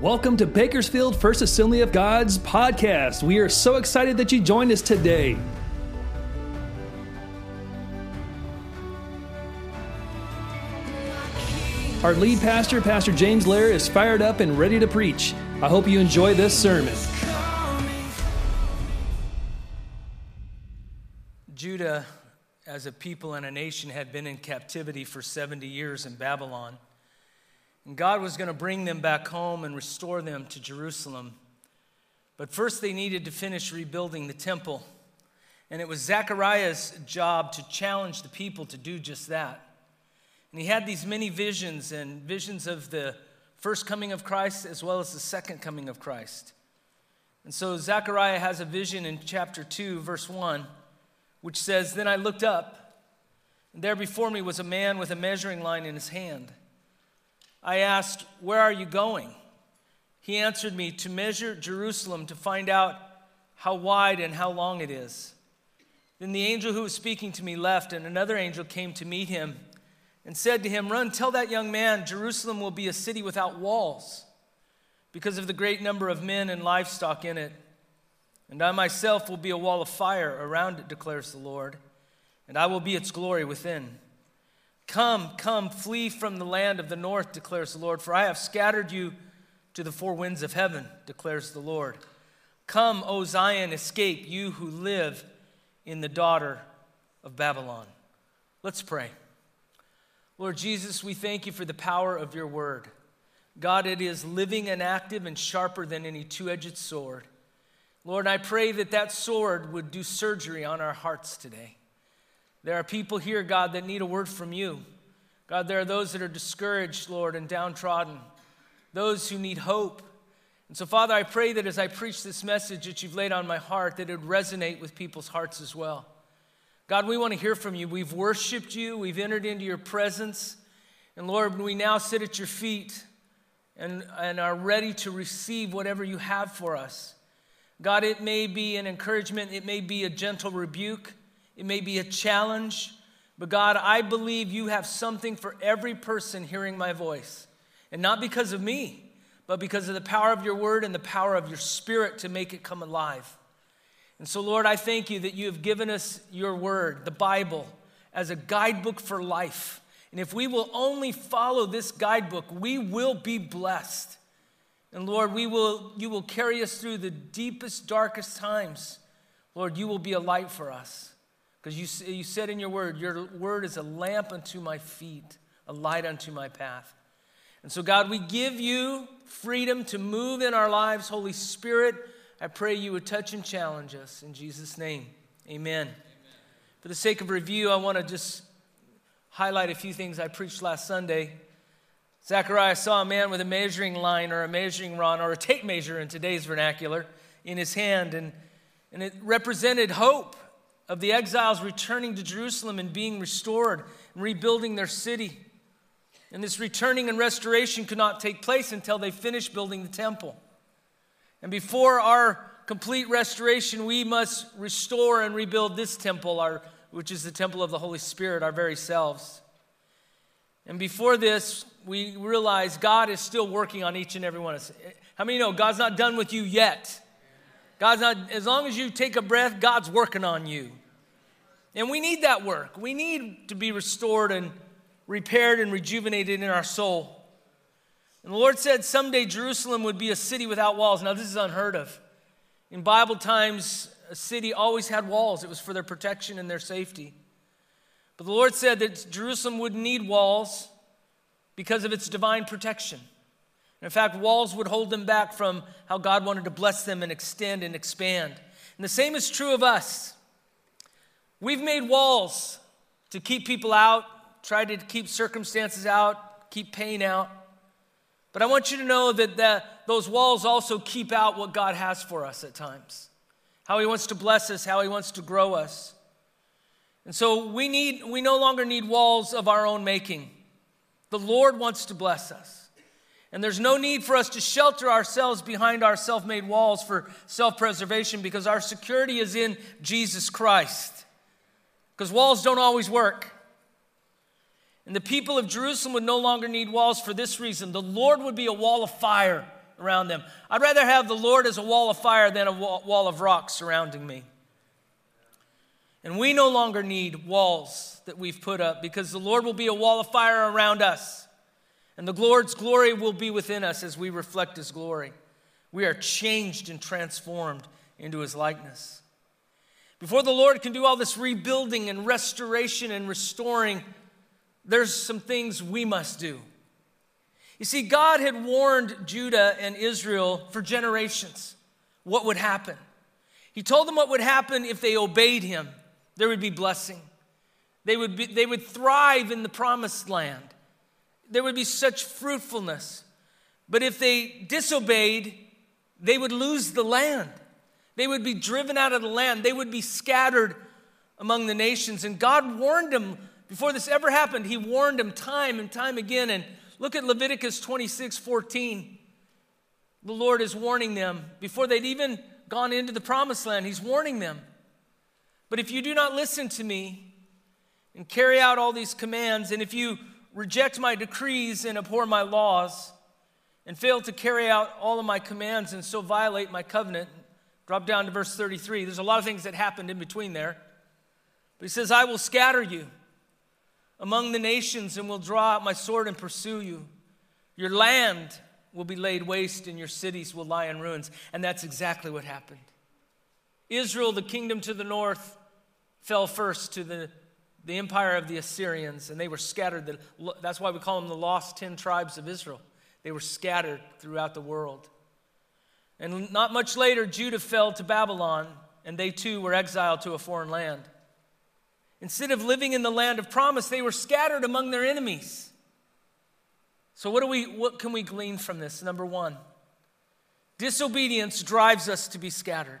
Welcome to Bakersfield First Assembly of God's podcast. We are so excited that you joined us today. Our lead pastor, Pastor James Lair, is fired up and ready to preach. I hope you enjoy this sermon. Judah, as a people and a nation, had been in captivity for 70 years in Babylon. And God was going to bring them back home and restore them to Jerusalem. But first they needed to finish rebuilding the temple. And it was Zechariah's job to challenge the people to do just that. And he had these many visions, and visions of the first coming of Christ as well as the second coming of Christ. And so Zechariah has a vision in chapter 2, verse 1, which says, "Then I looked up, and there before me was a man with a measuring line in his hand. I asked, 'Where are you going?' He answered me, 'To measure Jerusalem to find out how wide and how long it is.' Then the angel who was speaking to me left, and another angel came to meet him and said to him, 'Run, tell that young man, Jerusalem will be a city without walls because of the great number of men and livestock in it. And I myself will be a wall of fire around it, declares the Lord, and I will be its glory within. Come, flee from the land of the north, declares the Lord, for I have scattered you to the four winds of heaven, declares the Lord. Come, O Zion, escape, you who live in the daughter of Babylon.'" Let's pray. Lord Jesus, we thank you for the power of your word. God, it is living and active and sharper than any two-edged sword. Lord, I pray that that sword would do surgery on our hearts today. There are people here, God, that need a word from you. God, there are those that are discouraged, Lord, and downtrodden, those who need hope. And so, Father, I pray that as I preach this message that you've laid on my heart, that it would resonate with people's hearts as well. God, we want to hear from you. We've worshiped you. We've entered into your presence. And, Lord, we now sit at your feet and are ready to receive whatever you have for us. God, it may be an encouragement. It may be a gentle rebuke. It may be a challenge, but God, I believe you have something for every person hearing my voice, and not because of me, but because of the power of your word and the power of your spirit to make it come alive. And so, Lord, I thank you that you have given us your word, the Bible, as a guidebook for life. And if we will only follow this guidebook, we will be blessed. And Lord, you will carry us through the deepest, darkest times. Lord, you will be a light for us. Because you said in your word is a lamp unto my feet, a light unto my path. And so, God, we give you freedom to move in our lives. Holy Spirit, I pray you would touch and challenge us. In Jesus' name, amen. For the sake of review, I want to just highlight a few things I preached last Sunday. Zechariah saw a man with a measuring line or a measuring rod or a tape measure in today's vernacular in his hand. And it represented hope of the exiles returning to Jerusalem and being restored and rebuilding their city. And this returning and restoration could not take place until they finished building the temple. And before our complete restoration, we must restore and rebuild this temple, which is the temple of the Holy Spirit, our very selves. And before this, we realize God is still working on each and every one of us. How many know God's not done with you yet? God's not, as long as you take a breath, God's working on you. And we need that work. We need to be restored and repaired and rejuvenated in our soul. And the Lord said someday Jerusalem would be a city without walls. Now, this is unheard of. In Bible times, a city always had walls. It was for their protection and their safety. But the Lord said that Jerusalem wouldn't need walls because of its divine protection. In fact, walls would hold them back from how God wanted to bless them and extend and expand. And the same is true of us. We've made walls to keep people out, try to keep circumstances out, keep pain out. But I want you to know that those walls also keep out what God has for us at times, how he wants to bless us, how he wants to grow us. And so we no longer need walls of our own making. The Lord wants to bless us. And there's no need for us to shelter ourselves behind our self-made walls for self-preservation because our security is in Jesus Christ. Because walls don't always work. And the people of Jerusalem would no longer need walls for this reason. The Lord would be a wall of fire around them. I'd rather have the Lord as a wall of fire than a wall of rocks surrounding me. And we no longer need walls that we've put up, because the Lord will be a wall of fire around us. And the Lord's glory will be within us as we reflect His glory. We are changed and transformed into His likeness. Before the Lord can do all this rebuilding and restoration and restoring, there's some things we must do. You see, God had warned Judah and Israel for generations what would happen. He told them what would happen if they obeyed Him. There would be blessing. They would thrive in the promised land. There would be such fruitfulness. But if they disobeyed, they would lose the land. They would be driven out of the land. They would be scattered among the nations. And God warned them before this ever happened. He warned them time and time again. And look at Leviticus 26:14. The Lord is warning them before they'd even gone into the promised land. He's warning them. But if you do not listen to me and carry out all these commands, and if you reject my decrees and abhor my laws, and fail to carry out all of my commands and so violate my covenant. Drop down to verse 33. There's a lot of things that happened in between there. But he says, I will scatter you among the nations and will draw out my sword and pursue you. Your land will be laid waste and your cities will lie in ruins. And that's exactly what happened. Israel, the kingdom to the north, fell first to the empire of the Assyrians, and they were scattered. That's why we call them the lost 10 tribes of Israel. They were scattered throughout the world. And not much later, Judah fell to Babylon, and they too were exiled to a foreign land. Instead of living in the land of promise, they were scattered among their enemies. So what can we glean from this? Number one, disobedience drives us to be scattered.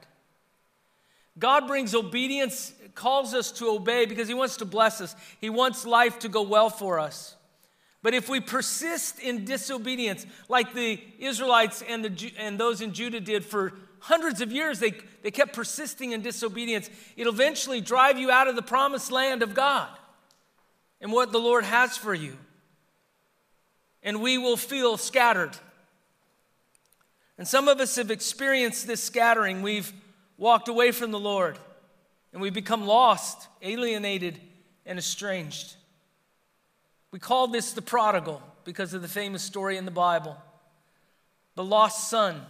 God brings obedience, calls us to obey because He wants to bless us. He wants life to go well for us. But if we persist in disobedience, like the Israelites and those in Judah did for hundreds of years, they kept persisting in disobedience, it'll eventually drive you out of the promised land of God and what the Lord has for you. And we will feel scattered. And some of us have experienced this scattering. We've walked away from the Lord, and we've become lost, alienated, and estranged. We call this the prodigal because of the famous story in the Bible, the lost son.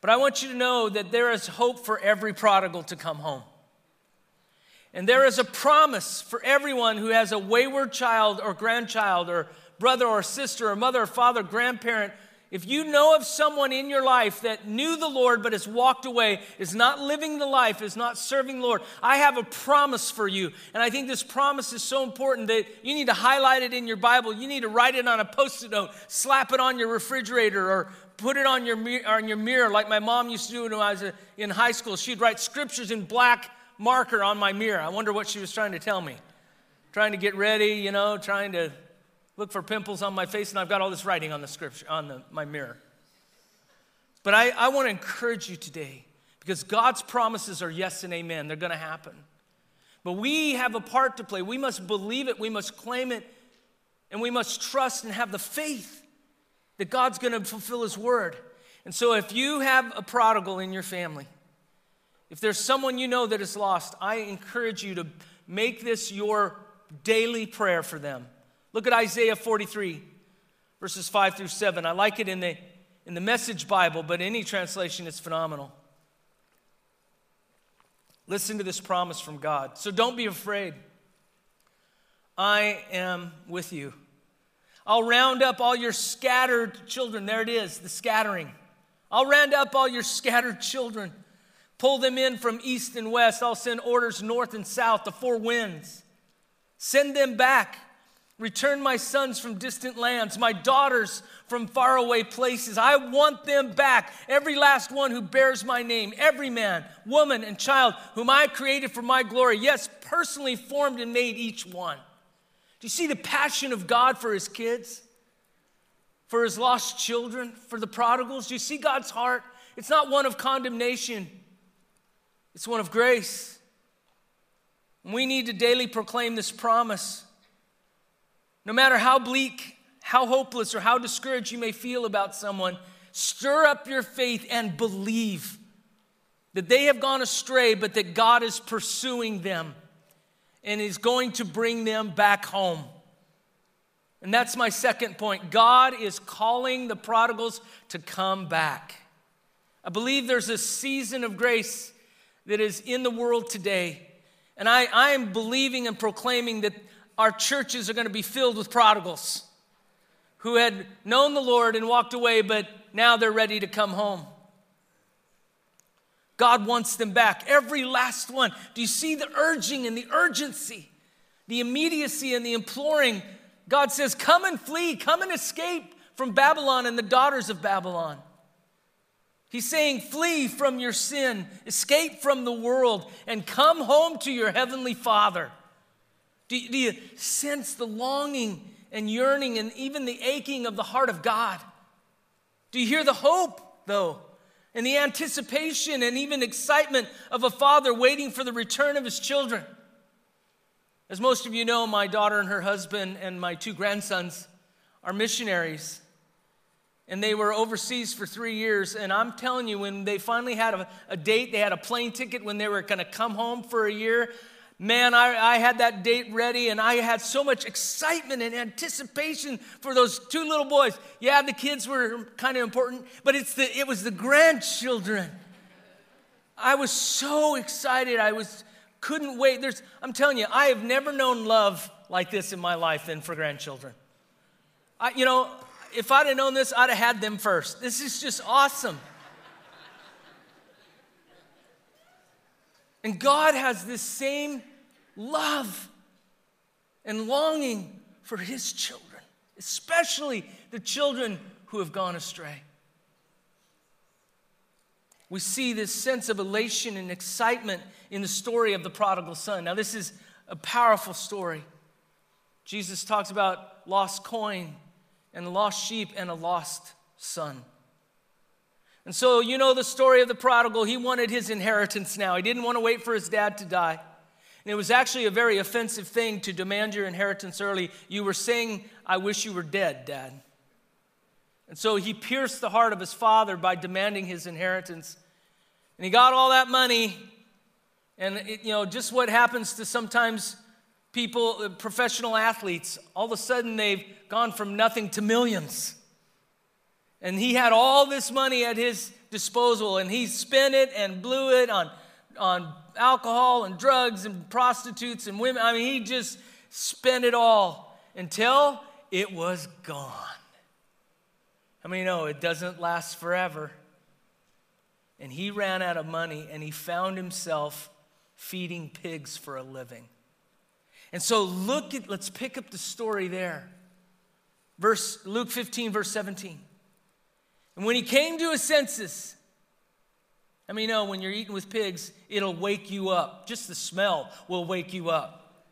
But I want you to know that there is hope for every prodigal to come home. And there is a promise for everyone who has a wayward child or grandchild or brother or sister or mother or father, grandparent. If you know of someone in your life that knew the Lord but has walked away, is not living the life, is not serving the Lord, I have a promise for you. And I think this promise is so important that you need to highlight it in your Bible. You need to write it on a Post-it note, slap it on your refrigerator, or put it on your mirror like my mom used to do when I was in high school. She'd write scriptures in black marker on my mirror. I wonder what she was trying to tell me. Trying to get ready, trying to look for pimples on my face, and I've got all this writing on the scripture, my mirror. But I want to encourage you today, because God's promises are yes and amen. They're going to happen. But we have a part to play. We must believe it. We must claim it. And we must trust and have the faith that God's going to fulfill His word. And so if you have a prodigal in your family, if there's someone you know that is lost, I encourage you to make this your daily prayer for them. Look at Isaiah 43, verses 5 through 7. I like it in the Message Bible, but any translation is phenomenal. Listen to this promise from God. So don't be afraid. I am with you. I'll round up all your scattered children. There it is, the scattering. I'll round up all your scattered children. Pull them in from east and west. I'll send orders north and south, the four winds. Send them back. Return my sons from distant lands, my daughters from faraway places. I want them back, every last one who bears my name, every man, woman, and child whom I created for my glory. Yes, personally formed and made each one. Do you see the passion of God for His kids, for His lost children, for the prodigals? Do you see God's heart? It's not one of condemnation. It's one of grace. And we need to daily proclaim this promise. No matter how bleak, how hopeless, or how discouraged you may feel about someone, Stir up your faith and believe that they have gone astray, but that God is pursuing them and is going to bring them back home. And that's my second point. God is calling the prodigals to come back. I believe there's a season of grace that is in the world today. And I am believing and proclaiming that our churches are going to be filled with prodigals who had known the Lord and walked away, but now they're ready to come home. God wants them back, every last one. Do you see the urging and the urgency, the immediacy and the imploring? God says, come and flee, come and escape from Babylon and the daughters of Babylon. He's saying, flee from your sin, escape from the world, and come home to your heavenly Father. Do you sense the longing and yearning and even the aching of the heart of God? Do you hear the hope, though, and the anticipation and even excitement of a father waiting for the return of his children? As most of you know, my daughter and her husband and my two grandsons are missionaries. And they were overseas for 3 years. And I'm telling you, when they finally had a date, they had a plane ticket when they were going to come home for a year. Man, I had that date ready, and I had so much excitement and anticipation for those two little boys. Yeah, the kids were kind of important, but it was the grandchildren. I was so excited. Couldn't wait. I'm telling you, I have never known love like this in my life than for grandchildren. If I'd have known this, I'd have had them first. This is just awesome. And God has this same love and longing for his children, especially the children who have gone astray. We see this sense of elation and excitement in the story of the prodigal son. Now, this is a powerful story. Jesus talks about lost coin and a lost sheep and a lost son. And so you know the story of the prodigal. He wanted his inheritance now. He didn't want to wait for his dad to die. And it was actually a very offensive thing to demand your inheritance early. You were saying, I wish you were dead, Dad. And so he pierced the heart of his father by demanding his inheritance. And he got all that money. And just what happens to sometimes people, professional athletes, all of a sudden they've gone from nothing to millions. And he had all this money at his disposal, and he spent it and blew it on alcohol and drugs and prostitutes and women. I mean, he just spent it all until it was gone. I mean, no, it doesn't last forever. And he ran out of money, and he found himself feeding pigs for a living. And so let's pick up the story there. Luke 15, verse 17. And when he came to his senses, when you're eating with pigs, it'll wake you up. Just the smell will wake you up.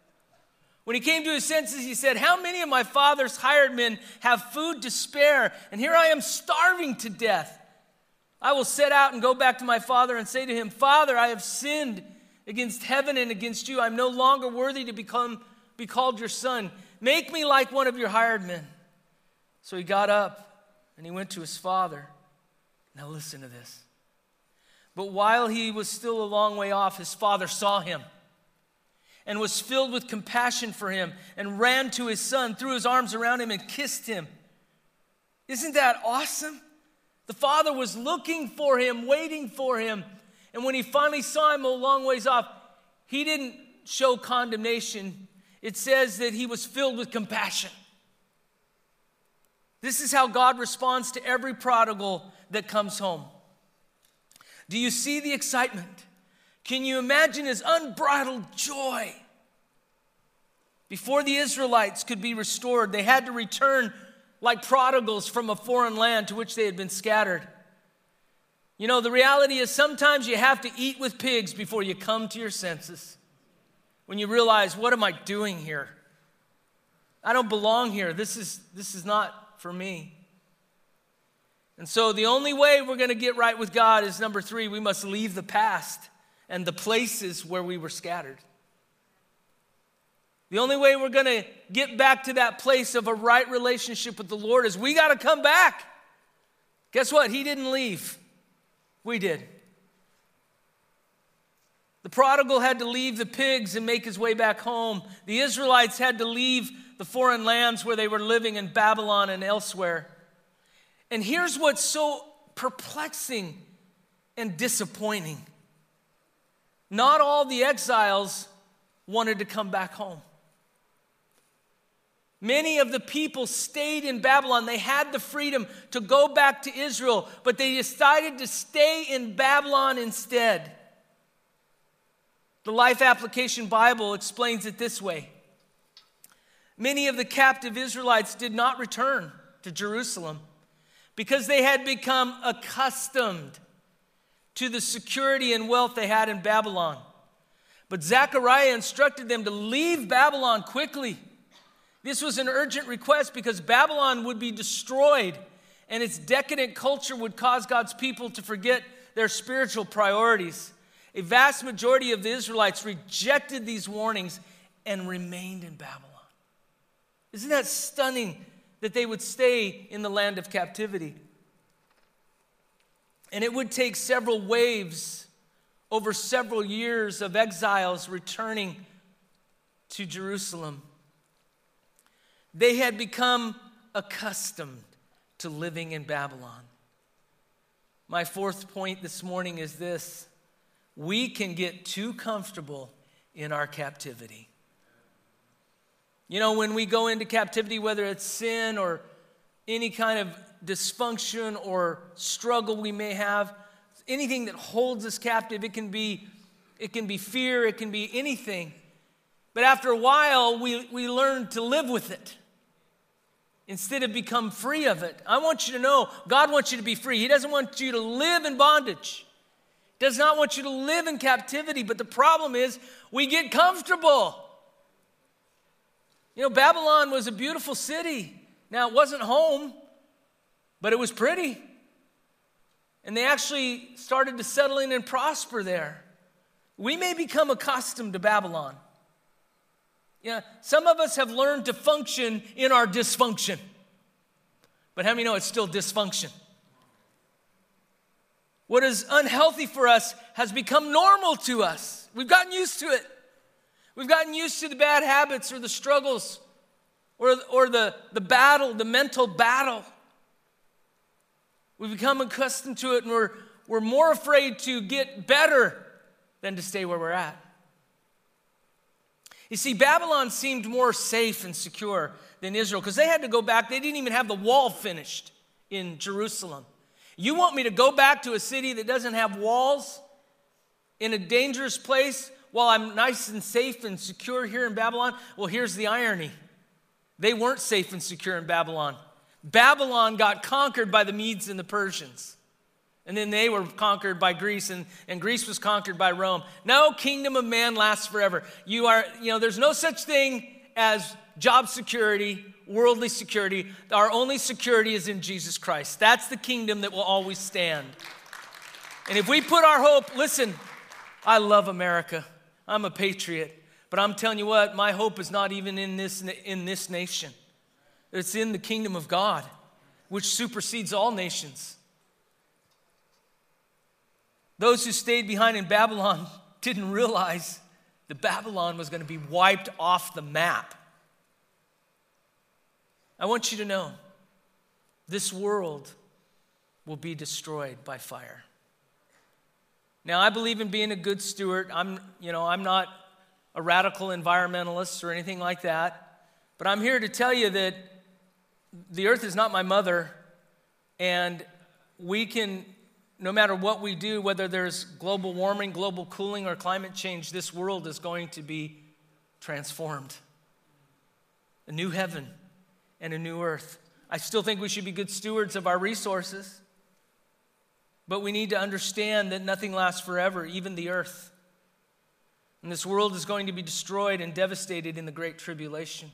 When he came to his senses, he said, how many of my father's hired men have food to spare? And here I am starving to death. I will set out and go back to my father and say to him, Father, I have sinned against heaven and against you. I'm no longer worthy to be called your son. Make me like one of your hired men. So he got up. And he went to his father. Now listen to this. But while he was still a long way off, his father saw him and was filled with compassion for him and ran to his son, threw his arms around him and kissed him. Isn't that awesome? The father was looking for him, waiting for him. And when he finally saw him a long ways off, he didn't show condemnation. It says that he was filled with compassion. This is how God responds to every prodigal that comes home. Do you see the excitement? Can you imagine his unbridled joy? Before the Israelites could be restored, they had to return like prodigals from a foreign land to which they had been scattered. The reality is sometimes you have to eat with pigs before you come to your senses. When you realize, what am I doing here? I don't belong here. This is not for me. And so the only way we're going to get right with God is number 3, we must leave the past and the places where we were scattered. The only way we're going to get back to that place of a right relationship with the Lord is we got to come back. Guess what? He didn't leave. We did. The prodigal had to leave the pigs and make his way back home. The Israelites had to leave the foreign lands where they were living in Babylon and elsewhere. And here's what's so perplexing and disappointing. Not all the exiles wanted to come back home. Many of the people stayed in Babylon. They had the freedom to go back to Israel, but they decided to stay in Babylon instead. The Life Application Bible explains it this way. Many of the captive Israelites did not return to Jerusalem because they had become accustomed to the security and wealth they had in Babylon. But Zechariah instructed them to leave Babylon quickly. This was an urgent request because Babylon would be destroyed and its decadent culture would cause God's people to forget their spiritual priorities. A vast majority of the Israelites rejected these warnings and remained in Babylon. Isn't that stunning that they would stay in the land of captivity? And it would take several waves over several years of exiles returning to Jerusalem. They had become accustomed to living in Babylon. My fourth point this morning is this: we can get too comfortable in our captivity. You know, when we go into captivity, whether it's sin or any kind of dysfunction or struggle we may have, anything that holds us captive, it can be fear, it can be anything. But after a while, we learn to live with it instead of become free of it. I want you to know, God wants you to be free. He doesn't want you to live in bondage. He does not want you to live in captivity. But the problem is, we get comfortable. You know, Babylon was a beautiful city. Now, it wasn't home, but it was pretty. And they actually started to settle in and prosper there. We may become accustomed to Babylon. Yeah, some of us have learned to function in our dysfunction. But how many know it's still dysfunction? What is unhealthy for us has become normal to us. We've gotten used to it. We've gotten used to the bad habits or the struggles or the battle, the mental battle. We've become accustomed to it, and we're more afraid to get better than to stay where we're at. You see, Babylon seemed more safe and secure than Israel because they had to go back. They didn't even have the wall finished in Jerusalem. You want me to go back to a city that doesn't have walls in a dangerous place while I'm nice and safe and secure here in Babylon? Well, here's the irony. They weren't safe and secure in Babylon. Babylon got conquered by the Medes and the Persians. And then they were conquered by Greece, and Greece was conquered by Rome. No kingdom of man lasts forever. There's no such thing as job security, worldly security. Our only security is in Jesus Christ. That's the kingdom that will always stand. And if we put our hope, listen, I love America. I'm a patriot. But I'm telling you what, my hope is not even in this nation. It's in the kingdom of God, which supersedes all nations. Those who stayed behind in Babylon didn't realize that Babylon was going to be wiped off the map. I want you to know, this world will be destroyed by fire. Now, I believe in being a good steward. I'm not a radical environmentalist or anything like that, but I'm here to tell you that the earth is not my mother, and we can. No matter what we do, whether there's global warming, global cooling, or climate change, this world is going to be transformed. A new heaven and a new earth. I still think we should be good stewards of our resources, but we need to understand that nothing lasts forever, even the earth. And this world is going to be destroyed and devastated in the Great Tribulation.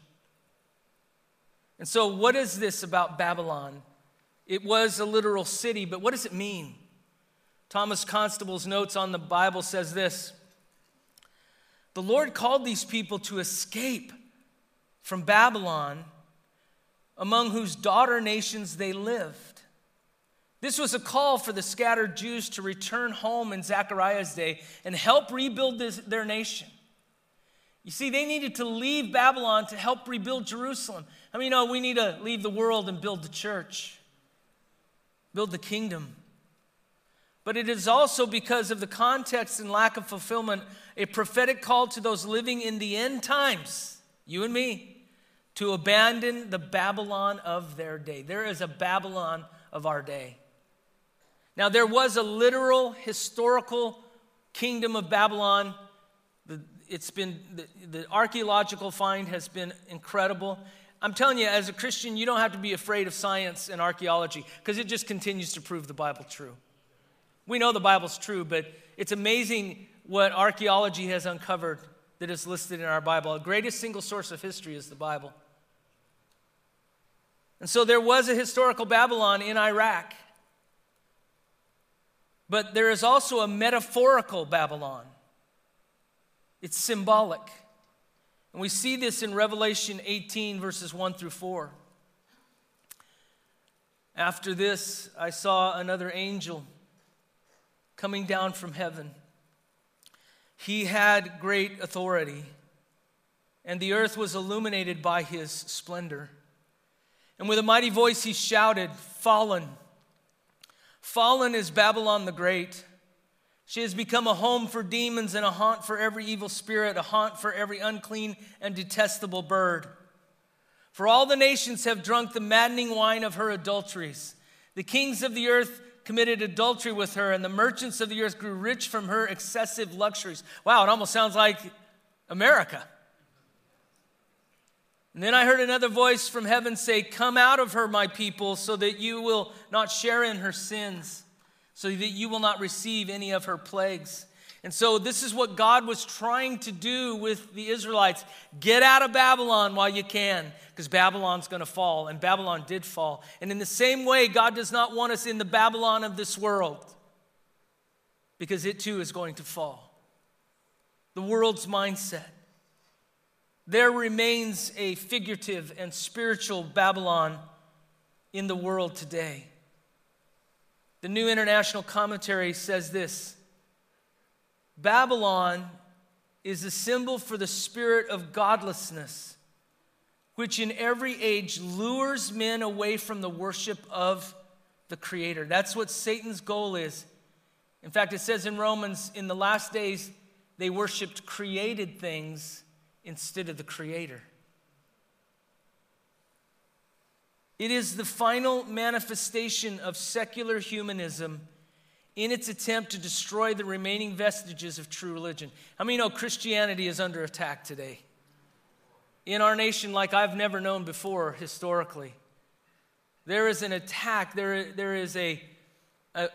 And so what is this about Babylon? It was a literal city, but what does it mean? Thomas Constable's notes on the Bible says this: the Lord called these people to escape from Babylon, among whose daughter nations they lived. This was a call for the scattered Jews to return home in Zechariah's day and help rebuild their nation. You see, they needed to leave Babylon to help rebuild Jerusalem. I mean, you know, we need to leave the world and build the church, build the kingdom. But it is also because of the context and lack of fulfillment, a prophetic call to those living in the end times, you and me, to abandon the Babylon of their day. There is a Babylon of our day. Now, there was a literal historical kingdom of Babylon. The archaeological find has been incredible. I'm telling you, as a Christian, you don't have to be afraid of science and archaeology because it just continues to prove the Bible true. We know the Bible's true, but it's amazing what archaeology has uncovered that is listed in our Bible. The greatest single source of history is the Bible. And so there was a historical Babylon in Iraq. But there is also a metaphorical Babylon. It's symbolic. And we see this in Revelation 18, verses 1 through 4. After this, I saw another angel coming down from heaven. He had great authority, and the earth was illuminated by his splendor. And with a mighty voice he shouted, "Fallen! Fallen is Babylon the Great. She has become a home for demons and a haunt for every evil spirit, a haunt for every unclean and detestable bird. For all the nations have drunk the maddening wine of her adulteries. The kings of the earth committed adultery with her, and the merchants of the earth grew rich from her excessive luxuries." Wow, it almost sounds like America. And then I heard another voice from heaven say, "Come out of her, my people, so that you will not share in her sins, so that you will not receive any of her plagues." And so this is what God was trying to do with the Israelites. Get out of Babylon while you can, because Babylon's going to fall, and Babylon did fall. And in the same way, God does not want us in the Babylon of this world, because it too is going to fall. The world's mindset. There remains a figurative and spiritual Babylon in the world today. The New International Commentary says this: Babylon is a symbol for the spirit of godlessness, which in every age lures men away from the worship of the Creator. That's what Satan's goal is. In fact, it says in Romans, in the last days, they worshiped created things instead of the Creator. It is the final manifestation of secular humanism in its attempt to destroy the remaining vestiges of true religion. How many know Christianity is under attack today? In our nation, like I've never known before historically. There is an attack. There is a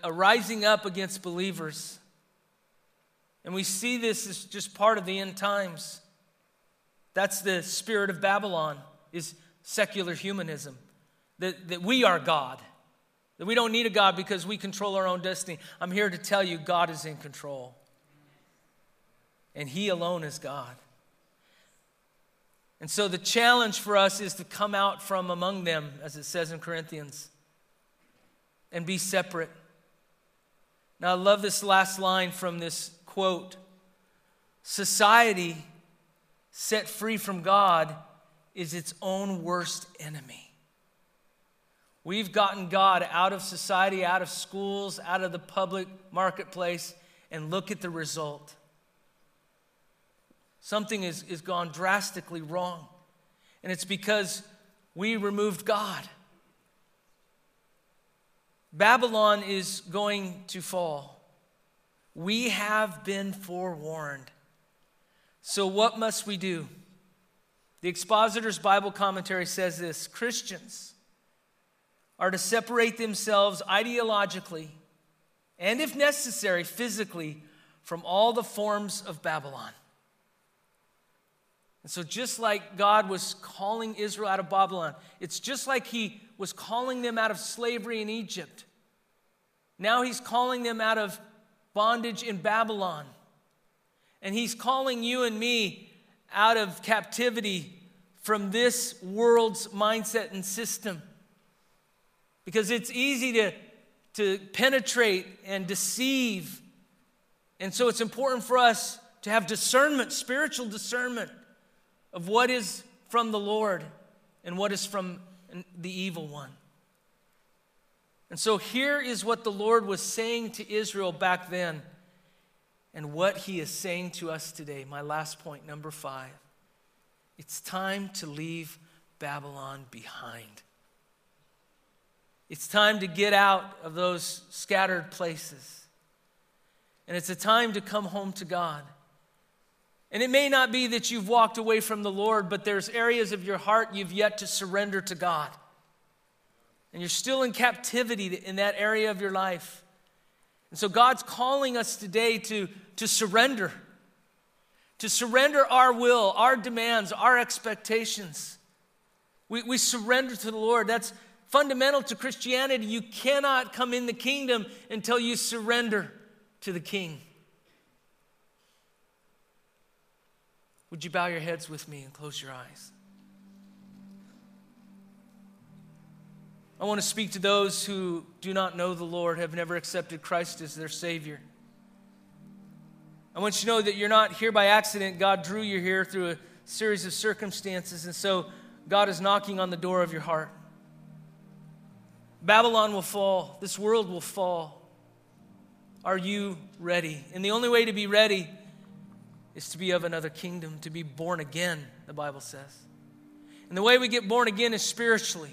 rising up against believers. And we see this as just part of the end times. That's the spirit of Babylon, is secular humanism. That we are God. That we don't need a God because we control our own destiny. I'm here to tell you, God is in control. And He alone is God. And so the challenge for us is to come out from among them, as it says in Corinthians, and be separate. Now, I love this last line from this quote. "Society set free from God is its own worst enemy." We've gotten God out of society, out of schools, out of the public marketplace, and look at the result. Something is gone drastically wrong, and it's because we removed God. Babylon is going to fall. We have been forewarned. So what must we do? The Expositor's Bible Commentary says this: Christians are to separate themselves ideologically and, if necessary, physically from all the forms of Babylon. And so just like God was calling Israel out of Babylon, it's just like He was calling them out of slavery in Egypt. Now He's calling them out of bondage in Babylon. And He's calling you and me out of captivity from this world's mindset and system. Because it's easy to to penetrate and deceive. And so it's important for us to have discernment, spiritual discernment of what is from the Lord and what is from the evil one. And so here is what the Lord was saying to Israel back then and what he is saying to us today. My last point, number 5. It's time to leave Babylon behind. It's time to get out of those scattered places. And it's a time to come home to God. And it may not be that you've walked away from the Lord, but there's areas of your heart you've yet to surrender to God. And you're still in captivity in that area of your life. And so God's calling us today to surrender. To surrender our will, our demands, our expectations. We surrender to the Lord. That's fundamental to Christianity. You cannot come in the kingdom until you surrender to the King. Would you bow your heads with me and close your eyes? I want to speak to those who do not know the Lord, have never accepted Christ as their Savior. I want you to know that you're not here by accident. God drew you here through a series of circumstances, and so God is knocking on the door of your heart. Babylon will fall. This world will fall. Are you ready? And the only way to be ready is to be of another kingdom, to be born again, the Bible says. And the way we get born again is spiritually.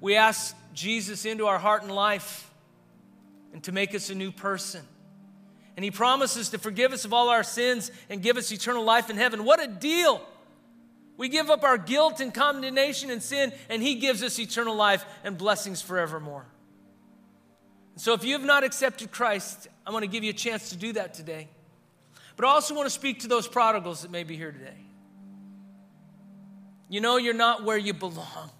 We ask Jesus into our heart and life and to make us a new person. And he promises to forgive us of all our sins and give us eternal life in heaven. What a deal! We give up our guilt and condemnation and sin, and he gives us eternal life and blessings forevermore. And so if you have not accepted Christ, I'm going to give you a chance to do that today. But I also want to speak to those prodigals that may be here today. You know you're not where you belong.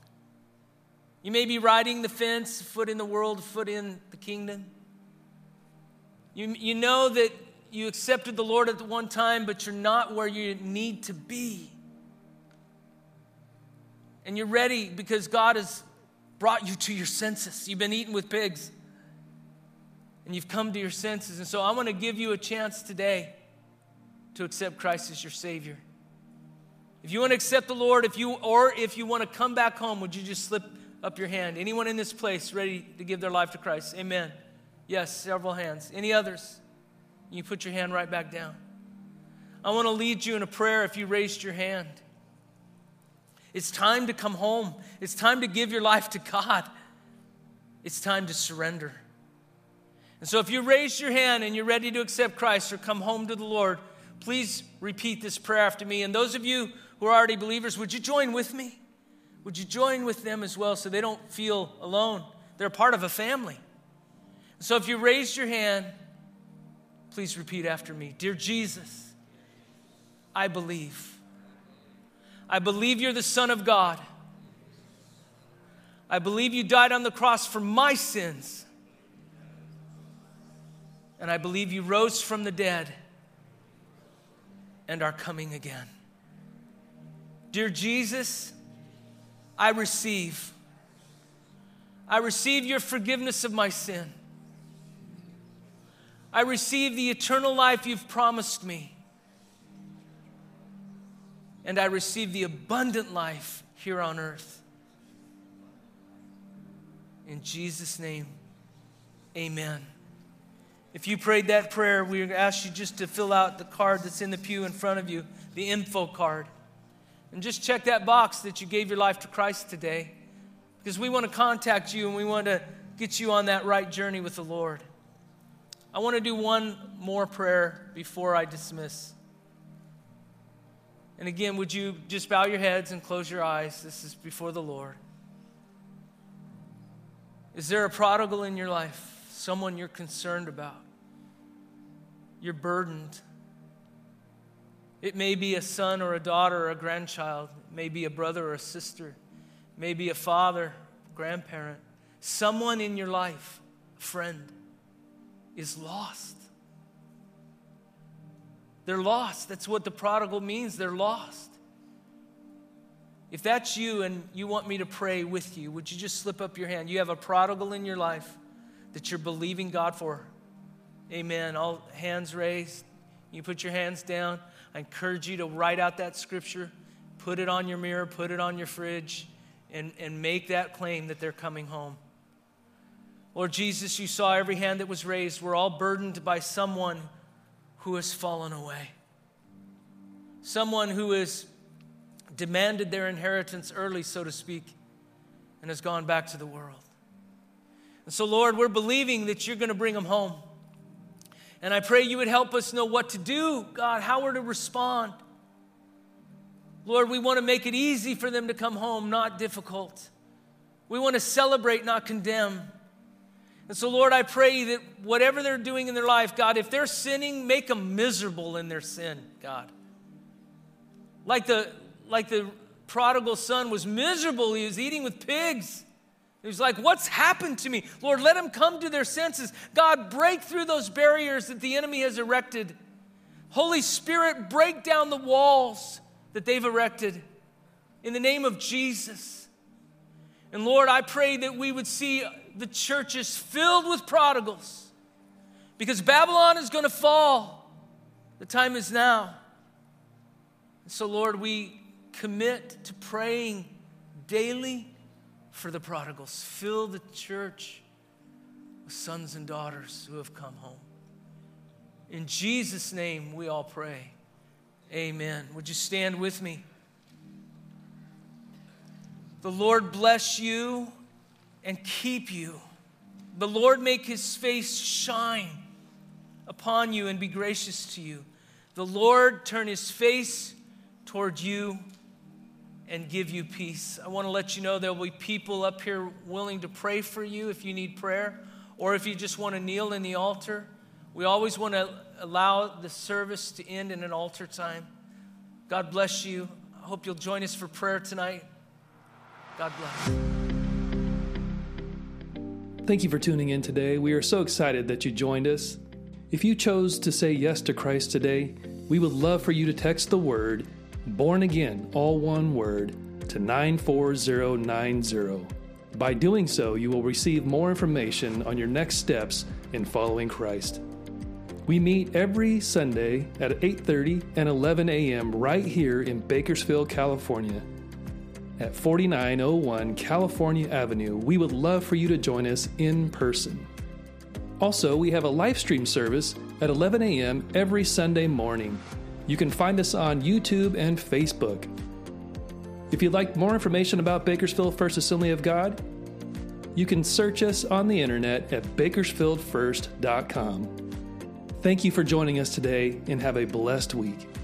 You may be riding the fence, foot in the world, foot in the kingdom. You know that you accepted the Lord at one time, but you're not where you need to be. And you're ready because God has brought you to your senses. You've been eaten with pigs. And you've come to your senses. And so I want to give you a chance today to accept Christ as your Savior. If you want to accept the Lord, if you want to come back home, would you just slip up your hand? Anyone in this place ready to give their life to Christ? Amen. Yes, several hands. Any others? You put your hand right back down. I want to lead you in a prayer if you raised your hand. It's time to come home. It's time to give your life to God. It's time to surrender. And so if you raise your hand and you're ready to accept Christ or come home to the Lord, please repeat this prayer after me. And those of you who are already believers, would you join with me? Would you join with them as well so they don't feel alone? They're part of a family. So if you raised your hand, please repeat after me. Dear Jesus, I believe. I believe you're the Son of God. I believe you died on the cross for my sins. And I believe you rose from the dead and are coming again. Dear Jesus, I receive. I receive your forgiveness of my sin. I receive the eternal life you've promised me. And I receive the abundant life here on earth. In Jesus' name, amen. If you prayed that prayer, we ask you just to fill out the card that's in the pew in front of you, the info card. And just check that box that you gave your life to Christ today, because we want to contact you and we want to get you on that right journey with the Lord. I want to do one more prayer before I dismiss. And again, would you just bow your heads and close your eyes? This is before the Lord. Is there a prodigal in your life? Someone you're concerned about? You're burdened. It may be a son or a daughter or a grandchild. It may be a brother or a sister. It may be a father, grandparent. Someone in your life, a friend, is lost. They're lost. That's what the prodigal means. They're lost. If that's you and you want me to pray with you, would you just slip up your hand? You have a prodigal in your life, that you're believing God for. Amen. All hands raised. You put your hands down. I encourage you to write out that scripture, put it on your mirror, put it on your fridge, and make that claim that they're coming home. Lord Jesus, you saw every hand that was raised. We're all burdened by someone who has fallen away. Someone who has demanded their inheritance early, so to speak, and has gone back to the world. And so, Lord, we're believing that you're going to bring them home. And I pray you would help us know what to do, God, how we're to respond. Lord, we want to make it easy for them to come home, not difficult. We want to celebrate, not condemn. And so, Lord, I pray that whatever they're doing in their life, God, if they're sinning, make them miserable in their sin, God. Like the prodigal son was miserable. He was eating with pigs. He was like, what's happened to me? Lord, let them come to their senses. God, break through those barriers that the enemy has erected. Holy Spirit, break down the walls that they've erected in the name of Jesus. And Lord, I pray that we would see the churches filled with prodigals, because Babylon is going to fall. The time is now. And so, Lord, we commit to praying daily for the prodigals. Fill the church with sons and daughters who have come home. In Jesus' name we all pray. Amen. Would you stand with me? The Lord bless you and keep you. The Lord make his face shine upon you and be gracious to you. The Lord turn his face toward you and give you peace. I want to let you know there will be people up here willing to pray for you if you need prayer, or if you just want to kneel in the altar. We always want to allow the service to end in an altar time. God bless you. I hope you'll join us for prayer tonight. God bless. Thank you for tuning in today. We are so excited that you joined us. If you chose to say yes to Christ today, we would love for you to text the word Born Again, all one word, to 94090. By doing so, you will receive more information on your next steps in following Christ. We meet every Sunday at 8:30 and 11 a.m. right here in Bakersfield, California, at 4901 California Avenue. We would love for you to join us in person. Also, we have a live stream service at 11 a.m. every Sunday morning. You can find us on YouTube and Facebook. If you'd like more information about Bakersfield First Assembly of God, you can search us on the internet at bakersfieldfirst.com. Thank you for joining us today, and have a blessed week.